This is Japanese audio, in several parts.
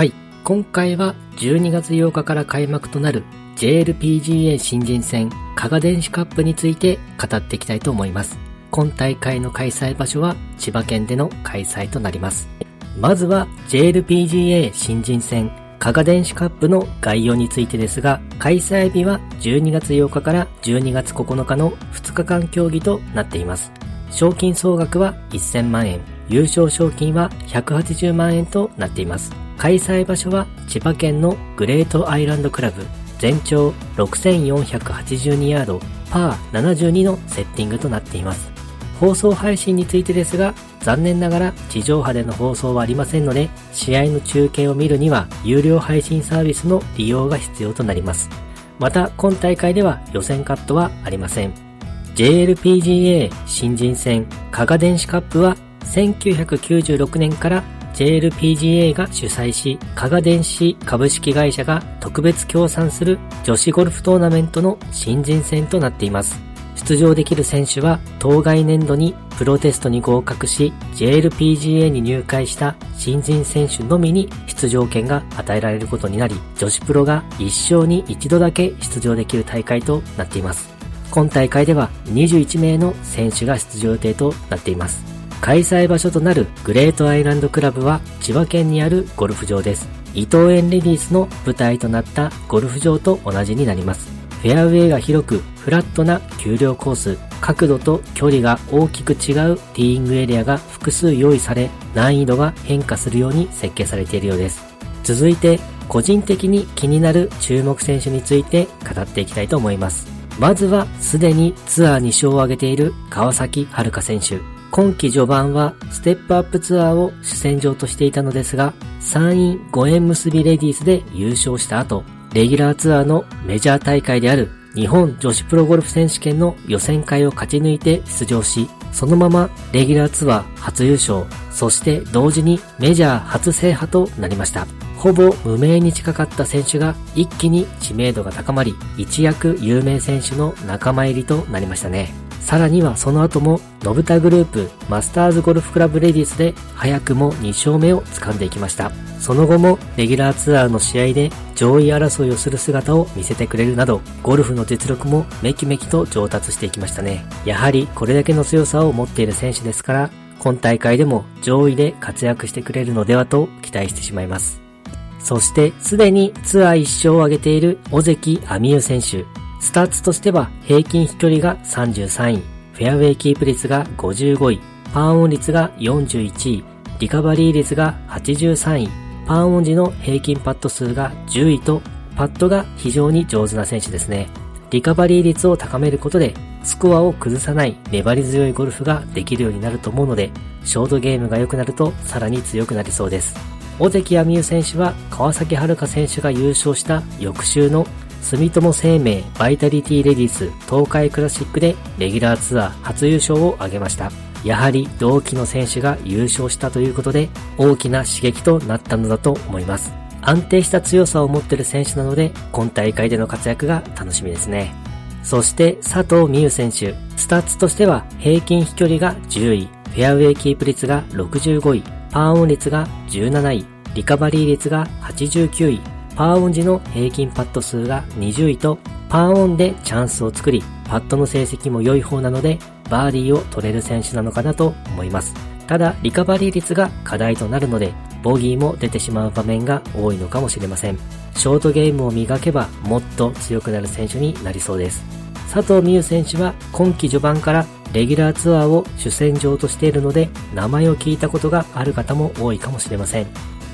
はい、今回は12月8日から開幕となる JLPGA 新人戦加賀電子カップについて語っていきたいと思います。今大会の開催場所は千葉県での開催となります。まずは JLPGA 新人戦加賀電子カップの概要についてですが、開催日は12月8日から12月9日の2日間競技となっています。賞金総額は1000万円、優勝賞金は180万円となっています。開催場所は千葉県のグレートアイランドクラブ、全長6482ヤード、パー72のセッティングとなっています。放送配信についてですが、残念ながら地上波での放送はありませんので、試合の中継を見るには有料配信サービスの利用が必要となります。また今大会では予選カットはありません。JLPGA 新人戦加賀電子カップは1996年から JLPGA が主催し、加賀電子株式会社が特別協賛する女子ゴルフトーナメントの新人戦となっています。出場できる選手は当該年度にプロテストに合格し JLPGA に入会した新人選手のみに出場権が与えられることになり、女子プロが一生に一度だけ出場できる大会となっています。今大会では21名の選手が出場予定となっています。開催場所となるグレートアイランドクラブは千葉県にあるゴルフ場です。伊藤園レディースの舞台となったゴルフ場と同じになります。フェアウェイが広くフラットな丘陵コース、角度と距離が大きく違うティーイングエリアが複数用意され、難易度が変化するように設計されているようです。続いて、個人的に気になる注目選手について語っていきたいと思います。まずは、すでにツアー2勝を挙げている川崎春花選手。今季序盤はステップアップツアーを主戦場としていたのですが、山陰五円結びレディースで優勝した後、レギュラーツアーのメジャー大会である日本女子プロゴルフ選手権の予選会を勝ち抜いて出場し、そのままレギュラーツアー初優勝、そして同時にメジャー初制覇となりました。ほぼ無名に近かった選手が一気に知名度が高まり、一躍有名選手の仲間入りとなりましたね。さらにはその後もノブタグループマスターズゴルフクラブレディースで早くも2勝目を掴んでいきました。その後もレギュラーツアーの試合で上位争いをする姿を見せてくれるなど、ゴルフの実力もめきめきと上達していきましたね。やはりこれだけの強さを持っている選手ですから、今大会でも上位で活躍してくれるのではと期待してしまいます。そしてすでにツアー1勝を挙げている尾関彩美悠選手。スタッツとしては平均飛距離が33位、フェアウェイキープ率が55位、パーオン率が41位、リカバリー率が83位、パーオン時の平均パット数が10位と、パットが非常に上手な選手ですね。リカバリー率を高めることで、スコアを崩さない粘り強いゴルフができるようになると思うので、ショートゲームが良くなるとさらに強くなりそうです。尾関彩美悠選手は川崎春花選手が優勝した翌週の住友生命バイタリティレディース東海クラシックでレギュラーツアー初優勝を挙げました。やはり同期の選手が優勝したということで大きな刺激となったのだと思います。安定した強さを持っている選手なので今大会での活躍が楽しみですね。そして佐藤未優選手、スタッツとしては平均飛距離が10位、フェアウェイキープ率が65位、パーオン率が17位、リカバリー率が89位、パーオン時の平均パット数が20位と、パーオンでチャンスを作り、パットの成績も良い方なので、バーディーを取れる選手なのかなと思います。ただ、リカバリー率が課題となるので、ボギーも出てしまう場面が多いのかもしれません。ショートゲームを磨けば、もっと強くなる選手になりそうです。佐藤未優選手は、今季序盤からレギュラーツアーを主戦場としているので、名前を聞いたことがある方も多いかもしれません。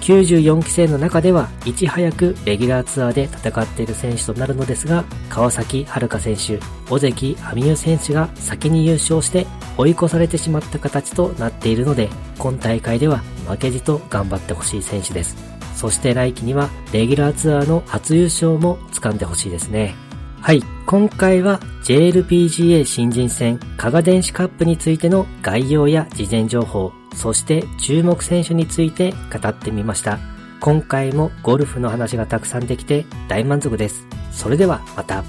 94期生の中ではいち早くレギュラーツアーで戦っている選手となるのですが、川崎春花選手、尾関彩美悠選手が先に優勝して追い越されてしまった形となっているので、今大会では負けじと頑張ってほしい選手です。そして来季にはレギュラーツアーの初優勝も掴んでほしいですね。はい、今回は JLPGA 新人戦加賀電子カップについての概要や事前情報、そして注目選手について語ってみました。今回もゴルフの話がたくさんできて大満足です。それではまた。